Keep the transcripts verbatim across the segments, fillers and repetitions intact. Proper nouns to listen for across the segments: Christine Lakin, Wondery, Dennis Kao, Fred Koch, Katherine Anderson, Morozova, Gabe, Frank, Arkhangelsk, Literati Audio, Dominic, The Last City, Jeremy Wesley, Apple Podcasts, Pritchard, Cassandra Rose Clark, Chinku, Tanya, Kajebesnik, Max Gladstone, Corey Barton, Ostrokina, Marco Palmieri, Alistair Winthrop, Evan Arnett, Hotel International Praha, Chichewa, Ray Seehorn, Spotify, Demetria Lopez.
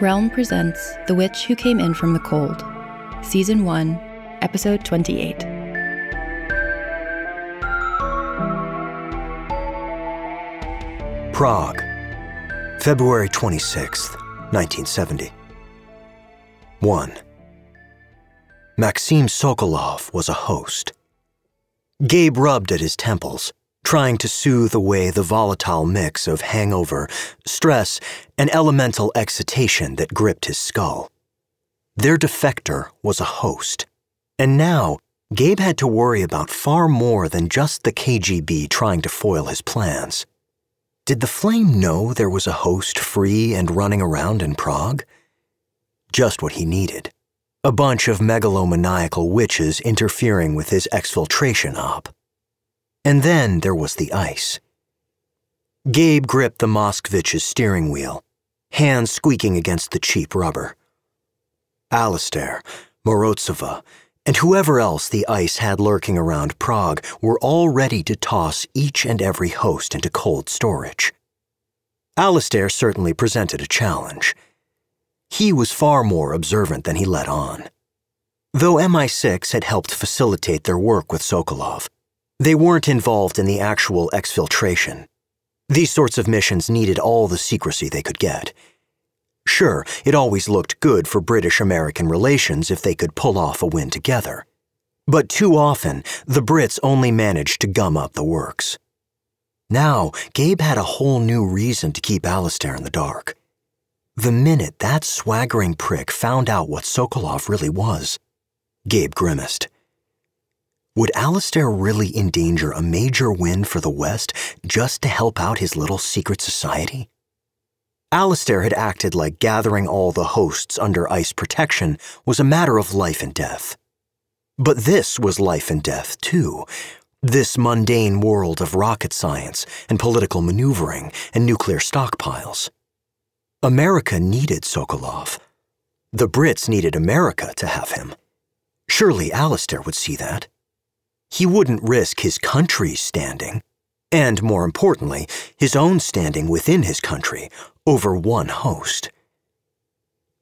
Realm presents The Witch Who Came In From the Cold, Season one, Episode twenty-eight. Prague, February twenty-sixth, nineteen seventy. one. Maxim Sokolov was a host. Gabe rubbed at his temples, trying to soothe away the volatile mix of hangover, stress, and elemental excitation that gripped his skull. Their defector was a host, and now Gabe had to worry about far more than just the K G B trying to foil his plans. Did the Flame know there was a host free and running around in Prague? Just what he needed. A bunch of megalomaniacal witches interfering with his exfiltration op. And then there was the ice. Gabe gripped the Moskovich's steering wheel, hands squeaking against the cheap rubber. Alistair, Morozova, and whoever else the ice had lurking around Prague were all ready to toss each and every host into cold storage. Alistair certainly presented a challenge. He was far more observant than he let on. Though M I six had helped facilitate their work with Sokolov, they weren't involved in the actual exfiltration. These sorts of missions needed all the secrecy they could get. Sure, it always looked good for British-American relations if they could pull off a win together. But too often, the Brits only managed to gum up the works. Now, Gabe had a whole new reason to keep Alistair in the dark. The minute that swaggering prick found out what Sokolov really was, Gabe grimaced. Would Alistair really endanger a major win for the West just to help out his little secret society? Alistair had acted like gathering all the hosts under ice protection was a matter of life and death. But this was life and death, too. This mundane world of rocket science and political maneuvering and nuclear stockpiles. America needed Sokolov. The Brits needed America to have him. Surely Alistair would see that. He wouldn't risk his country's standing, and more importantly, his own standing within his country, over one host.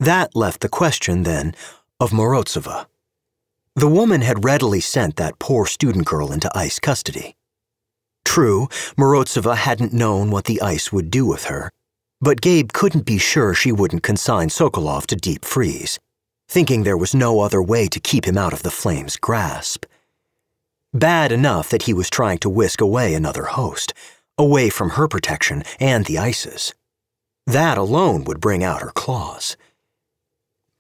That left the question, then, of Morozova. The woman had readily sent that poor student girl into ICE custody. True, Morozova hadn't known what the ICE would do with her, but Gabe couldn't be sure she wouldn't consign Sokolov to deep freeze, thinking there was no other way to keep him out of the Flame's grasp. Bad enough that he was trying to whisk away another host, away from her protection and the ice's. That alone would bring out her claws.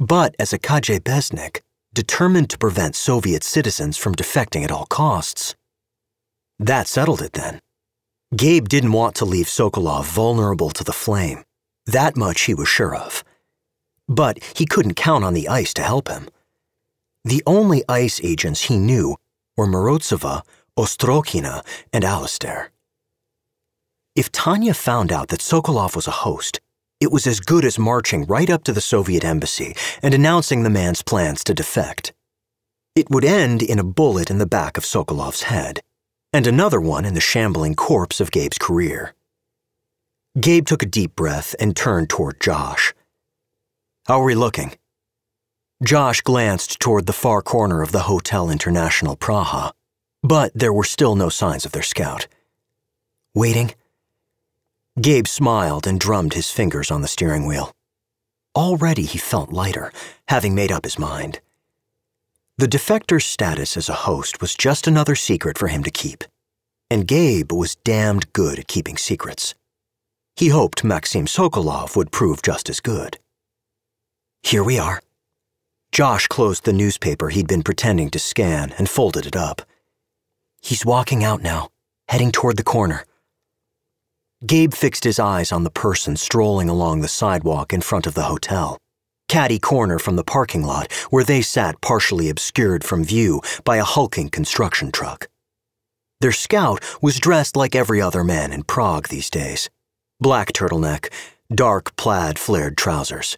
But as a Kajebesnik, determined to prevent Soviet citizens from defecting at all costs. That settled it then. Gabe didn't want to leave Sokolov vulnerable to the Flame. That much he was sure of. But he couldn't count on the ice to help him. The only ice agents he knew were Morozova, Ostrokina, and Alistair. If Tanya found out that Sokolov was a host, it was as good as marching right up to the Soviet embassy and announcing the man's plans to defect. It would end in a bullet in the back of Sokolov's head, and another one in the shambling corpse of Gabe's career. Gabe took a deep breath and turned toward Josh. "How are we looking?" Josh glanced toward the far corner of the Hotel International Praha, but there were still no signs of their scout. "Waiting?" Gabe smiled and drummed his fingers on the steering wheel. Already he felt lighter, having made up his mind. The defector's status as a host was just another secret for him to keep, and Gabe was damned good at keeping secrets. He hoped Maxim Sokolov would prove just as good. "Here we are." Josh closed the newspaper he'd been pretending to scan and folded it up. "He's walking out now, heading toward the corner." Gabe fixed his eyes on the person strolling along the sidewalk in front of the hotel, catty corner from the parking lot where they sat, partially obscured from view by a hulking construction truck. Their scout was dressed like every other man in Prague these days. Black turtleneck, dark plaid flared trousers.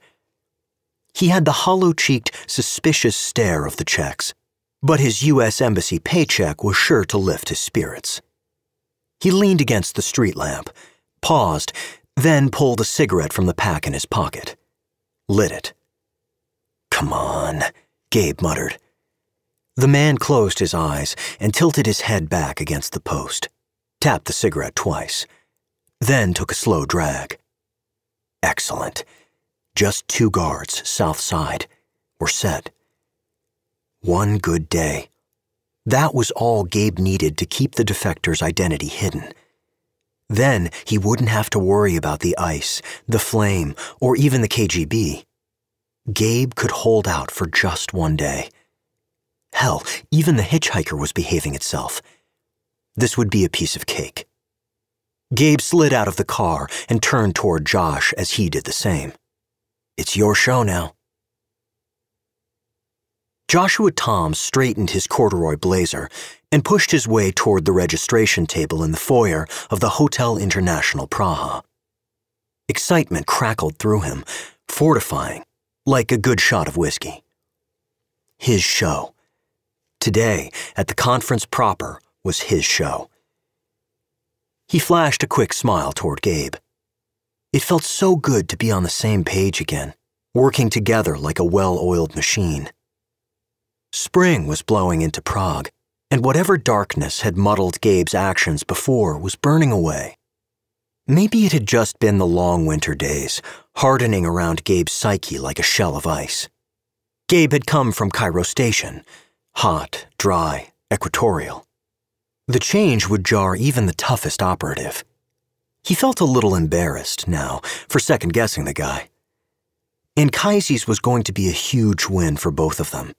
He had the hollow-cheeked, suspicious stare of the Czechs, but his U S Embassy paycheck was sure to lift his spirits. He leaned against the street lamp, paused, then pulled a cigarette from the pack in his pocket. Lit it. "Come on," Gabe muttered. The man closed his eyes and tilted his head back against the post, tapped the cigarette twice, then took a slow drag. "Excellent. Just two guards, south side. We're set. One good day." That was all Gabe needed to keep the defector's identity hidden. Then he wouldn't have to worry about the ICE, the Flame, or even the K G B. Gabe could hold out for just one day. Hell, even the hitchhiker was behaving itself. This would be a piece of cake. Gabe slid out of the car and turned toward Josh as he did the same. "It's your show now." Joshua Tom straightened his corduroy blazer and pushed his way toward the registration table in the foyer of the Hotel International Praha. Excitement crackled through him, fortifying, like a good shot of whiskey. His show. Today, at the conference proper, was his show. He flashed a quick smile toward Gabe. It felt so good to be on the same page again, working together like a well-oiled machine. Spring was blowing into Prague, and whatever darkness had muddled Gabe's actions before was burning away. Maybe it had just been the long winter days, hardening around Gabe's psyche like a shell of ice. Gabe had come from Cairo Station, hot, dry, equatorial. The change would jar even the toughest operative. He felt a little embarrassed now for second-guessing the guy. And Kaisi's was going to be a huge win for both of them.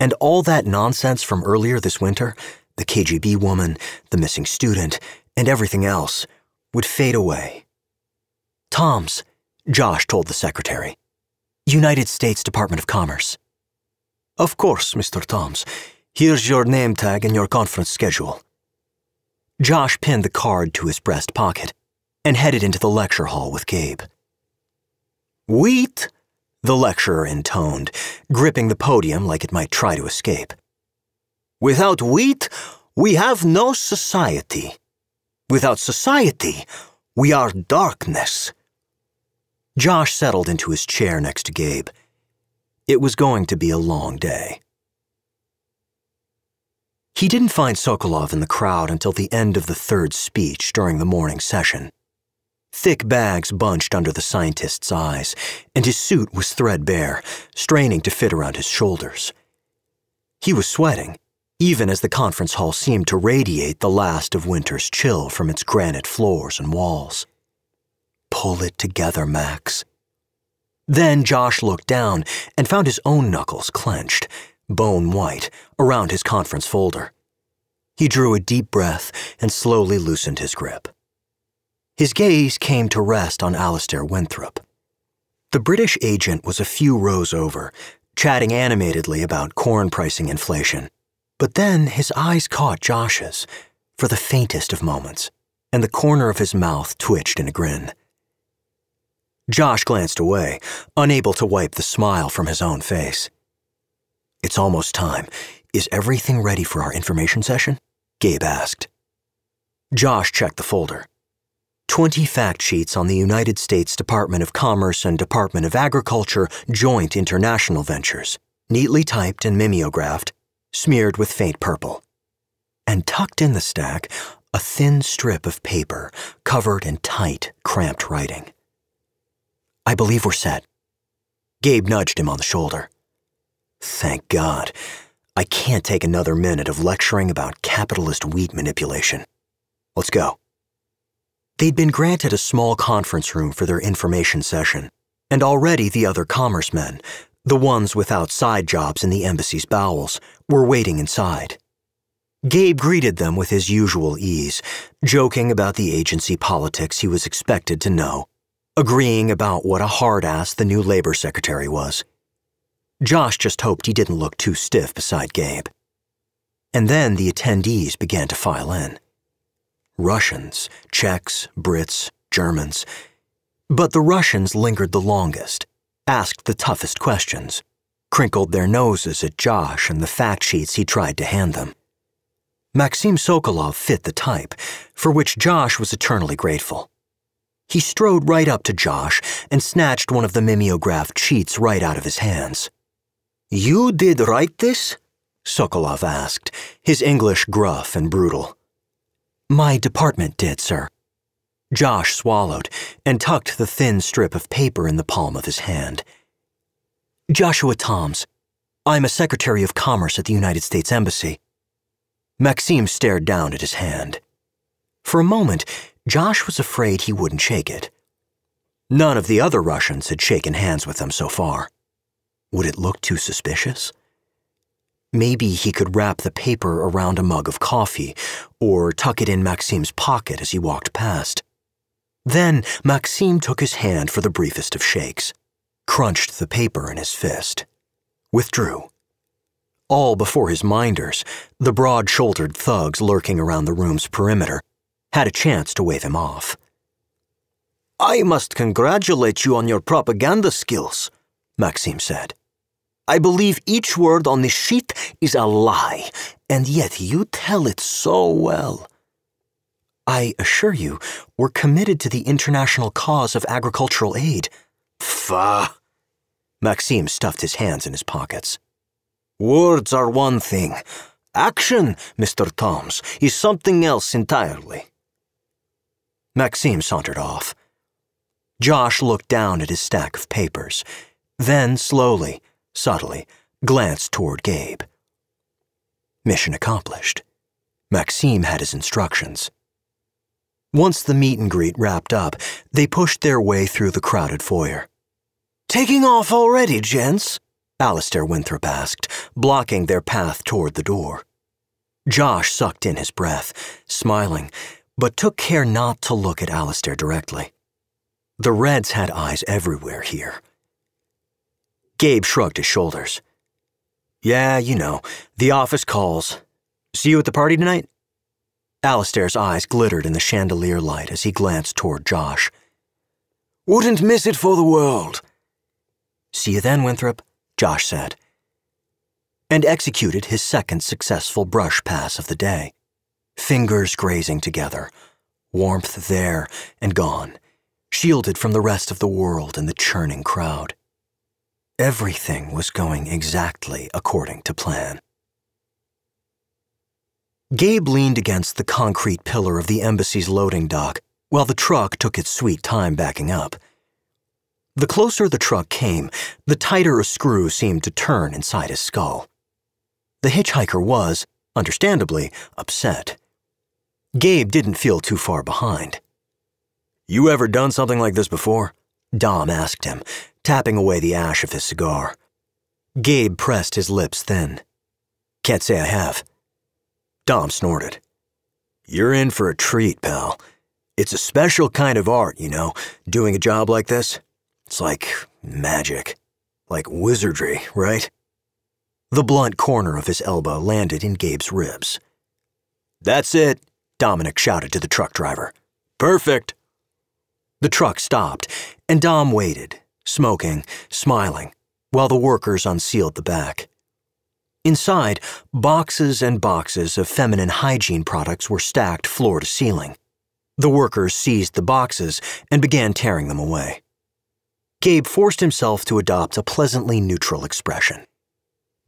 And all that nonsense from earlier this winter, the K G B woman, the missing student, and everything else, would fade away. "Tom's," Josh told the secretary. "United States Department of Commerce." "Of course, Mister Tom's. Here's your name tag and your conference schedule." Josh pinned the card to his breast pocket and headed into the lecture hall with Gabe. "Wheat!" the lecturer intoned, gripping the podium like it might try to escape. "Without wheat, we have no society. Without society, we are darkness." Josh settled into his chair next to Gabe. It was going to be a long day. He didn't find Sokolov in the crowd until the end of the third speech during the morning session. Thick bags bunched under the scientist's eyes, and his suit was threadbare, straining to fit around his shoulders. He was sweating, even as the conference hall seemed to radiate the last of winter's chill from its granite floors and walls. Pull it together, Max. Then Josh looked down and found his own knuckles clenched, bone white, around his conference folder. He drew a deep breath and slowly loosened his grip. His gaze came to rest on Alistair Winthrop. The British agent was a few rows over, chatting animatedly about corn pricing inflation. But then his eyes caught Josh's, for the faintest of moments, and the corner of his mouth twitched in a grin. Josh glanced away, unable to wipe the smile from his own face. "It's almost time. Is everything ready for our information session? Gabe asked. Josh checked the folder. Twenty fact sheets on the United States Department of Commerce and Department of Agriculture joint international ventures, neatly typed and mimeographed, smeared with faint purple. And tucked in the stack, a thin strip of paper covered in tight, cramped writing. I believe we're set. Gabe nudged him on the shoulder. Thank God. I can't take another minute of lecturing about capitalist wheat manipulation. Let's go. They'd been granted a small conference room for their information session, and already the other commerce men, the ones without side jobs in the embassy's bowels, were waiting inside. Gabe greeted them with his usual ease, joking about the agency politics he was expected to know, agreeing about what a hard-ass the new labor secretary was. Josh just hoped he didn't look too stiff beside Gabe. And then the attendees began to file in. Russians, Czechs, Brits, Germans. But the Russians lingered the longest, asked the toughest questions, crinkled their noses at Josh and the fact sheets he tried to hand them. Maxim Sokolov fit the type, for which Josh was eternally grateful. He strode right up to Josh and snatched one of the mimeographed sheets right out of his hands. "You did write this?" Sokolov asked, his English gruff and brutal. "My department did, sir." Josh swallowed and tucked the thin strip of paper in the palm of his hand. "Joshua Toms. I'm a Secretary of Commerce at the United States Embassy." Maxim stared down at his hand. For a moment, Josh was afraid he wouldn't shake it. None of the other Russians had shaken hands with him so far. Would it look too suspicious? Maybe he could wrap the paper around a mug of coffee or tuck it in Maxim's pocket as he walked past. Then Maxim took his hand for the briefest of shakes, crunched the paper in his fist, withdrew. All before his minders, the broad-shouldered thugs lurking around the room's perimeter had a chance to wave him off. "I must congratulate you on your propaganda skills," Maxim said. "I believe each word on this sheet is a lie, and yet you tell it so well." "I assure you, we're committed to the international cause of agricultural aid." "Pfah!" Maxim stuffed his hands in his pockets. "Words are one thing. Action, Mister Toms, is something else entirely." Maxim sauntered off. Josh looked down at his stack of papers, then slowly, subtly, glanced toward Gabe. Mission accomplished. Maxim had his instructions. Once the meet and greet wrapped up, they pushed their way through the crowded foyer. "Taking off already, gents?" Alistair Winthrop asked, blocking their path toward the door. Josh sucked in his breath, smiling, but took care not to look at Alistair directly. The Reds had eyes everywhere here. Gabe shrugged his shoulders. "Yeah, you know, the office calls. See you at the party tonight?" Alistair's eyes glittered in the chandelier light as he glanced toward Josh. "Wouldn't miss it for the world." "See you then, Winthrop," Josh said, and executed his second successful brush pass of the day. Fingers grazing together, warmth there and gone, shielded from the rest of the world and the churning crowd. Everything was going exactly according to plan. Gabe leaned against the concrete pillar of the embassy's loading dock while the truck took its sweet time backing up. The closer the truck came, the tighter a screw seemed to turn inside his skull. The hitchhiker was, understandably, upset. Gabe didn't feel too far behind. "You ever done something like this before?" Dom asked him, tapping away the ash of his cigar. Gabe pressed his lips thin. "Can't say I have." Dom snorted. "You're in for a treat, pal. It's a special kind of art, you know, doing a job like this. It's like magic. Like wizardry, right?" The blunt corner of his elbow landed in Gabe's ribs. "That's it," Dominic shouted to the truck driver. "Perfect." The truck stopped, and Dom waited, smoking, smiling, while the workers unsealed the back. Inside, boxes and boxes of feminine hygiene products were stacked floor to ceiling. The workers seized the boxes and began tearing them away. Gabe forced himself to adopt a pleasantly neutral expression.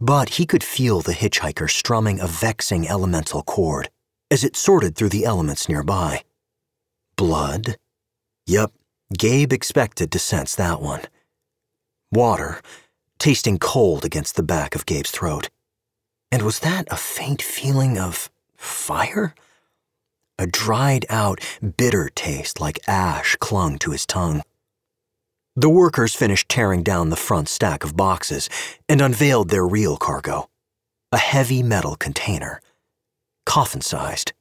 But he could feel the hitchhiker strumming a vexing elemental chord as it sorted through the elements nearby. Blood? Yep, Gabe expected to sense that one. Water, tasting cold against the back of Gabe's throat. And was that a faint feeling of fire? A dried-out, bitter taste like ash clung to his tongue. The workers finished tearing down the front stack of boxes and unveiled their real cargo, a heavy metal container, coffin-sized.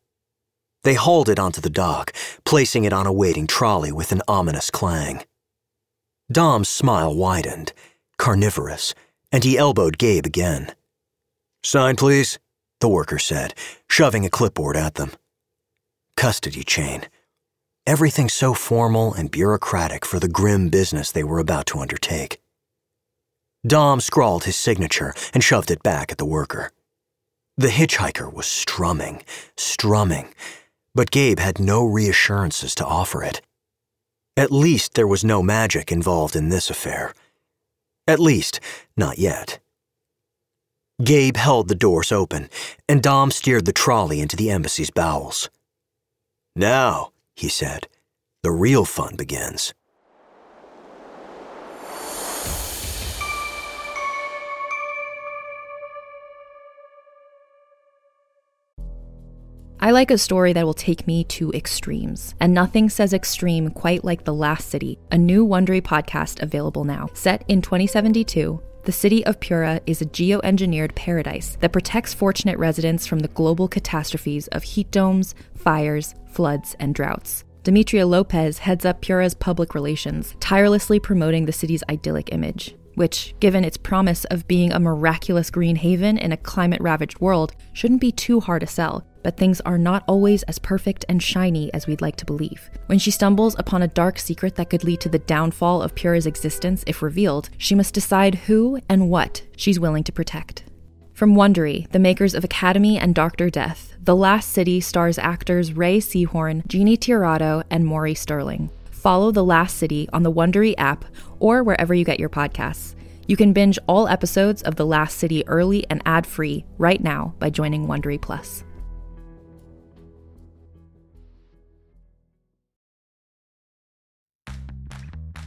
They hauled it onto the dock, placing it on a waiting trolley with an ominous clang. Dom's smile widened, carnivorous, and he elbowed Gabe again. "Sign, please," the worker said, shoving a clipboard at them. Custody chain. Everything so formal and bureaucratic for the grim business they were about to undertake. Dom scrawled his signature and shoved it back at the worker. The hitchhiker was strumming, strumming, but Gabe had no reassurances to offer it. At least there was no magic involved in this affair. At least, not yet. Gabe held the doors open, and Dom steered the trolley into the embassy's bowels. "Now," he said, "the real fun begins." I like a story that will take me to extremes, and nothing says extreme quite like The Last City, a new Wondery podcast available now. Set in twenty seventy-two, the city of Pura is a geoengineered paradise that protects fortunate residents from the global catastrophes of heat domes, fires, floods, and droughts. Demetria Lopez heads up Pura's public relations, tirelessly promoting the city's idyllic image, which, given its promise of being a miraculous green haven in a climate-ravaged world, shouldn't be too hard to sell. But things are not always as perfect and shiny as we'd like to believe. When she stumbles upon a dark secret that could lead to the downfall of Pura's existence if revealed, she must decide who and what she's willing to protect. From Wondery, the makers of Academy and Doctor Death, The Last City stars actors Ray Seehorn, Jeannie Tirado, and Maury Sterling. Follow The Last City on the Wondery app or wherever you get your podcasts. You can binge all episodes of The Last City early and ad-free right now by joining Wondery Plus.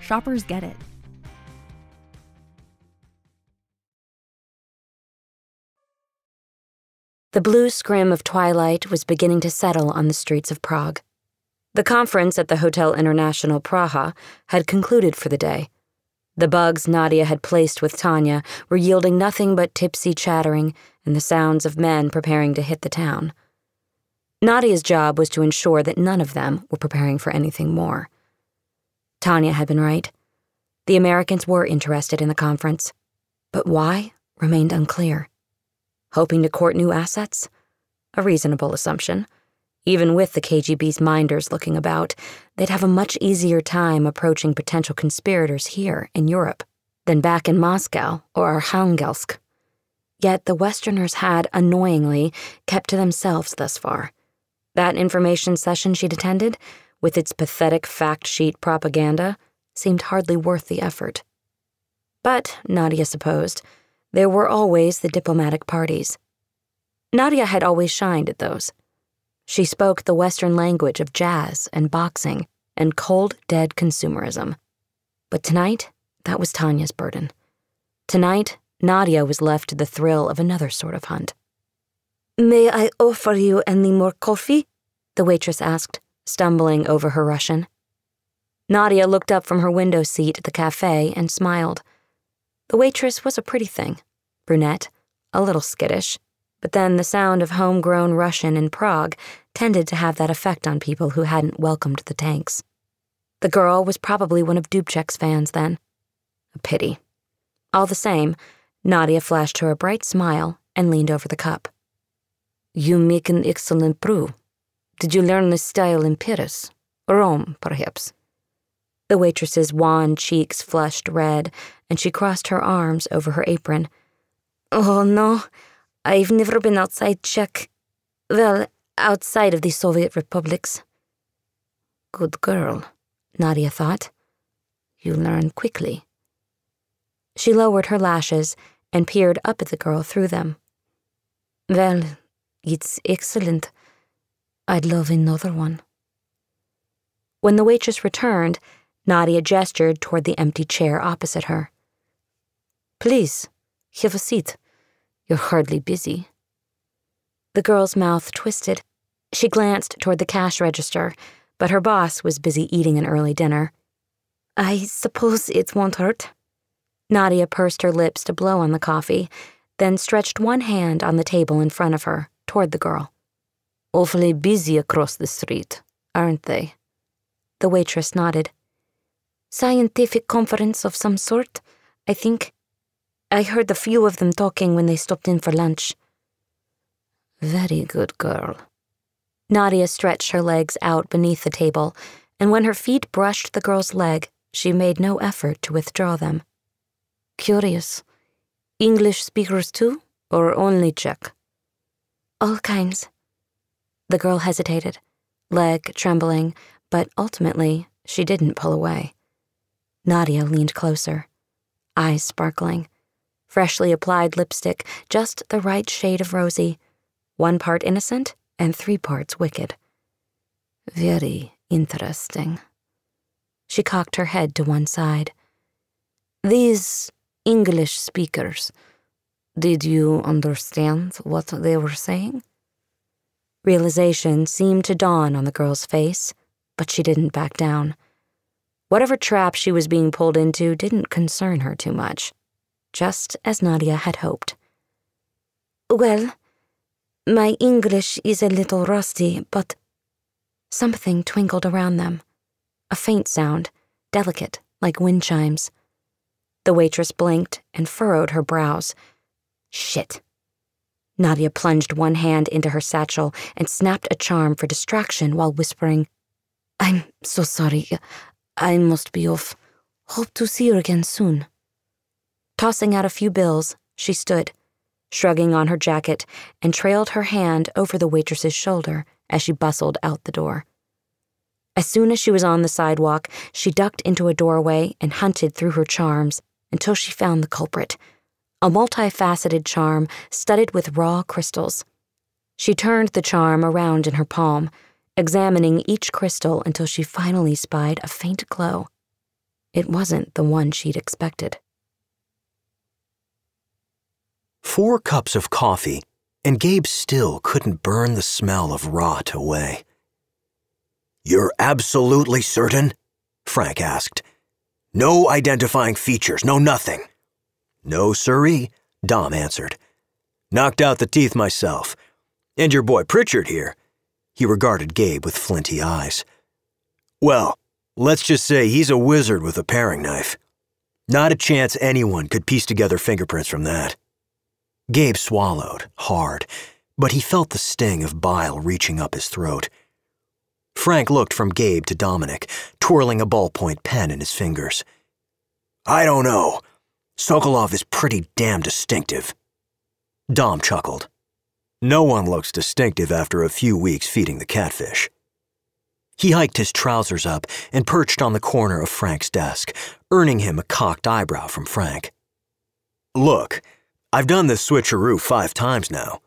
Shoppers get it. The blue scrim of twilight was beginning to settle on the streets of Prague. The conference at the Hotel International Praha had concluded for the day. The bugs Nadia had placed with Tanya were yielding nothing but tipsy chattering and the sounds of men preparing to hit the town. Nadia's job was to ensure that none of them were preparing for anything more. Tanya had been right. The Americans were interested in the conference, but why remained unclear. Hoping to court new assets? A reasonable assumption. Even with the K G B's minders looking about, they'd have a much easier time approaching potential conspirators here in Europe than back in Moscow or Arkhangelsk. Yet the Westerners had, annoyingly, kept to themselves thus far. That information session she'd attended, with its pathetic fact-sheet propaganda, seemed hardly worth the effort. But, Nadia supposed, there were always the diplomatic parties. Nadia had always shined at those. She spoke the Western language of jazz and boxing and cold, dead consumerism. But tonight, that was Tanya's burden. Tonight, Nadia was left to the thrill of another sort of hunt. "May I offer you any more coffee?" the waitress asked, stumbling over her Russian. Nadia looked up from her window seat at the cafe and smiled. The waitress was a pretty thing, brunette, a little skittish, but then the sound of homegrown Russian in Prague tended to have that effect on people who hadn't welcomed the tanks. The girl was probably one of Dubček's fans then. A pity. All the same, Nadia flashed her a bright smile and leaned over the cup. "You make an excellent brew. Did you learn this style in Paris? Rome, perhaps?" The waitress's wan cheeks flushed red, and she crossed her arms over her apron. "Oh, no, I've never been outside Czech. Well, outside of the Soviet republics." Good girl, Nadia thought. You learn quickly. She lowered her lashes and peered up at the girl through them. Well, it's excellent. I'd love another one. When the waitress returned, Nadia gestured toward the empty chair opposite her. Please, have a seat. You're hardly busy. The girl's mouth twisted. She glanced toward the cash register, but her boss was busy eating an early dinner. I suppose it won't hurt. Nadia pursed her lips to blow on the coffee, then stretched one hand on the table in front of her, toward the girl. Awfully busy across the street, aren't they? The waitress nodded. Scientific conference of some sort, I think. I heard a few of them talking when they stopped in for lunch. Very good girl. Nadia stretched her legs out beneath the table, and when her feet brushed the girl's leg, she made no effort to withdraw them. Curious. English speakers too, or only Czech? All kinds. The girl hesitated, leg trembling, but ultimately she didn't pull away. Nadia leaned closer, eyes sparkling. Freshly applied lipstick, just the right shade of rosy. One part innocent and three parts wicked. Very interesting. She cocked her head to one side. These English speakers, did you understand what they were saying? Realization seemed to dawn on the girl's face, but she didn't back down. Whatever trap she was being pulled into didn't concern her too much, just as Nadia had hoped. Well, my English is a little rusty, but... Something twinkled around them, a faint sound, delicate, like wind chimes. The waitress blinked and furrowed her brows. Shit. Nadia plunged one hand into her satchel and snapped a charm for distraction while whispering, I'm so sorry. I must be off. Hope to see you again soon. Tossing out a few bills, she stood, shrugging on her jacket, and trailed her hand over the waitress's shoulder as she bustled out the door. As soon as she was on the sidewalk, she ducked into a doorway and hunted through her charms until she found the culprit, a multifaceted charm studded with raw crystals. She turned the charm around in her palm, examining each crystal until she finally spied a faint glow. It wasn't the one she'd expected. Four cups of coffee, and Gabe still couldn't burn the smell of rot away. You're absolutely certain? Frank asked. No identifying features, no nothing. No siree, Dom answered. Knocked out the teeth myself. And your boy Pritchard here. He regarded Gabe with flinty eyes. Well, let's just say he's a wizard with a paring knife. Not a chance anyone could piece together fingerprints from that. Gabe swallowed hard, but he felt the sting of bile reaching up his throat. Frank looked from Gabe to Dominic, twirling a ballpoint pen in his fingers. I don't know. Sokolov is pretty damn distinctive. Dom chuckled. No one looks distinctive after a few weeks feeding the catfish. He hiked his trousers up and perched on the corner of Frank's desk, earning him a cocked eyebrow from Frank. Look, I've done this switcheroo five times now.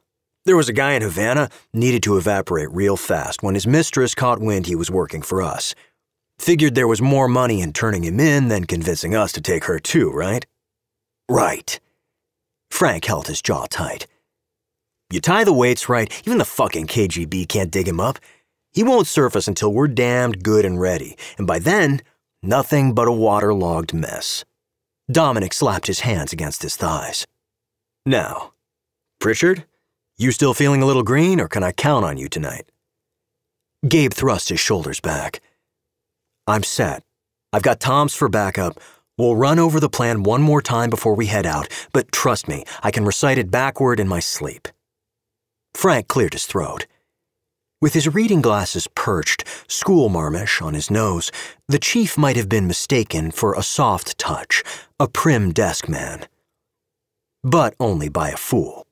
There was a guy in Havana, needed to evaporate real fast when his mistress caught wind he was working for us. Figured there was more money in turning him in than convincing us to take her too, right? Right. Frank held his jaw tight. You tie the weights right, even the fucking K G B can't dig him up. He won't surface until we're damned good and ready, and by then, nothing but a waterlogged mess. Dominic slapped his hands against his thighs. Now, Pritchard? You still feeling a little green, or can I count on you tonight? Gabe thrust his shoulders back. I'm set. I've got Tom's for backup. We'll run over the plan one more time before we head out, but trust me, I can recite it backward in my sleep. Frank cleared his throat. With his reading glasses perched, school marmish on his nose, the chief might have been mistaken for a soft touch, a prim desk man. But only by a fool.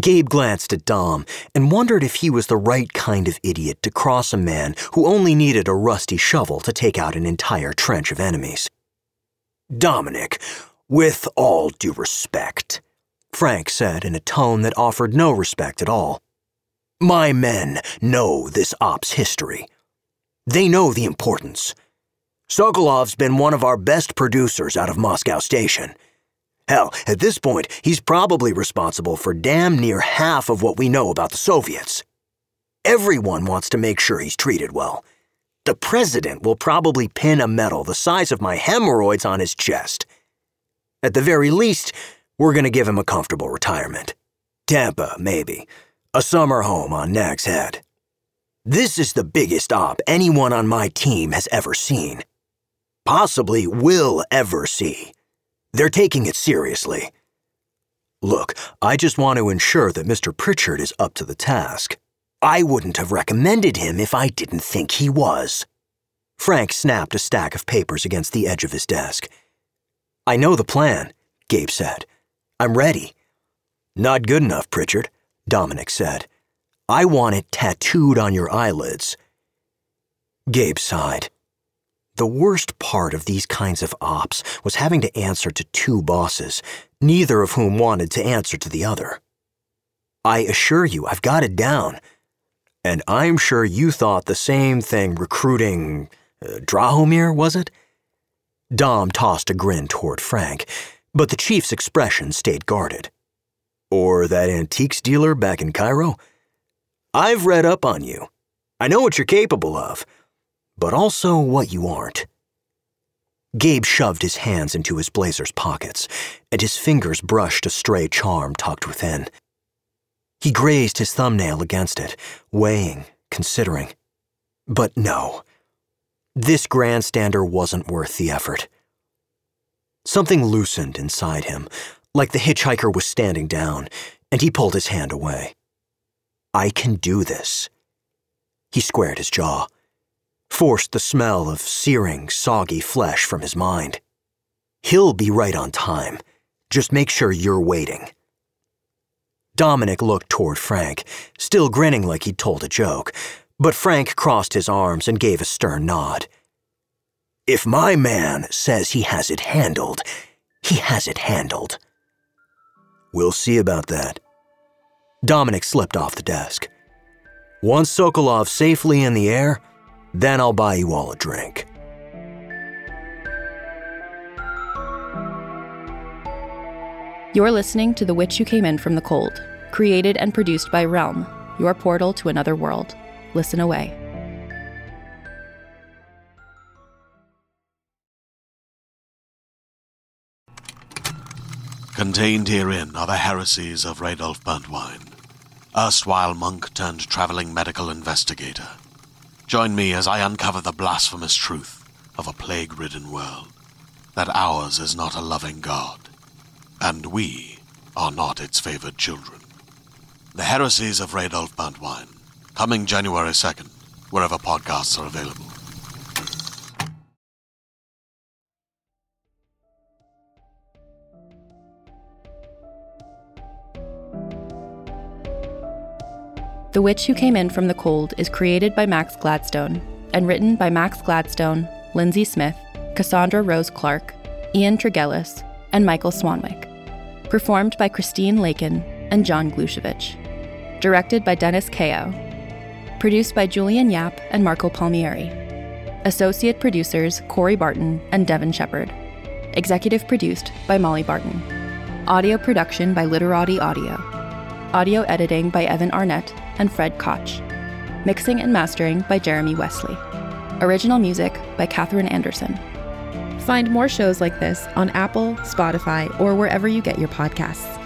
Gabe glanced at Dom and wondered if he was the right kind of idiot to cross a man who only needed a rusty shovel to take out an entire trench of enemies. Dominic, with all due respect, Frank said in a tone that offered no respect at all, my men know this op's history. They know the importance. Sokolov's been one of our best producers out of Moscow Station. Hell, at this point, he's probably responsible for damn near half of what we know about the Soviets. Everyone wants to make sure he's treated well. The president will probably pin a medal the size of my hemorrhoids on his chest. At the very least, we're going to give him a comfortable retirement. Tampa, maybe. A summer home on Nag's Head. This is the biggest op anyone on my team has ever seen. Possibly will ever see. They're taking it seriously. Look, I just want to ensure that Mister Pritchard is up to the task. I wouldn't have recommended him if I didn't think he was. Frank snapped a stack of papers against the edge of his desk. I know the plan, Gabe said. I'm ready. Not good enough, Pritchard, Dominic said. I want it tattooed on your eyelids. Gabe sighed. The worst part of these kinds of ops was having to answer to two bosses, neither of whom wanted to answer to the other. I assure you, I've got it down. And I'm sure you thought the same thing recruiting... Uh, Drahomir, was it? Dom tossed a grin toward Frank, but the chief's expression stayed guarded. Or that antiques dealer back in Cairo? I've read up on you. I know what you're capable of. But also what you aren't. Gabe shoved his hands into his blazer's pockets, and his fingers brushed a stray charm tucked within. He grazed his thumbnail against it, weighing, considering. But no, this grandstander wasn't worth the effort. Something loosened inside him, like the hitchhiker was standing down, and he pulled his hand away. I can do this. He squared his jaw. Forced the smell of searing, soggy flesh from his mind. He'll be right on time. Just make sure you're waiting. Dominic looked toward Frank, still grinning like he'd told a joke, but Frank crossed his arms and gave a stern nod. If my man says he has it handled, he has it handled. We'll see about that. Dominic slipped off the desk. Once Sokolov safely in the air, then I'll buy you all a drink. You're listening to The Witch Who Came In From the Cold, created and produced by Realm, your portal to another world. Listen away. Contained herein are the heresies of Radolf Buntwein, erstwhile monk turned traveling medical investigator. Join me as I uncover the blasphemous truth of a plague-ridden world, that ours is not a loving God, and we are not its favored children. The Heresies of Radolf Buntwein, coming January second, wherever podcasts are available. The Witch Who Came In From the Cold is created by Max Gladstone and written by Max Gladstone, Lindsay Smith, Cassandra Rose Clark, Ian Tregellis, and Michael Swanwick. Performed by Christine Lakin and John Glusevich. directed by Dennis Kao. Produced by Julian Yap and Marco Palmieri. Associate producers Corey Barton and Devin Shepard. Executive produced by Molly Barton. Audio production by Literati Audio. Audio editing by Evan Arnett and Fred Koch. Mixing and mastering by Jeremy Wesley. Original music by Katherine Anderson. Find more shows like this on Apple, Spotify, or wherever you get your podcasts.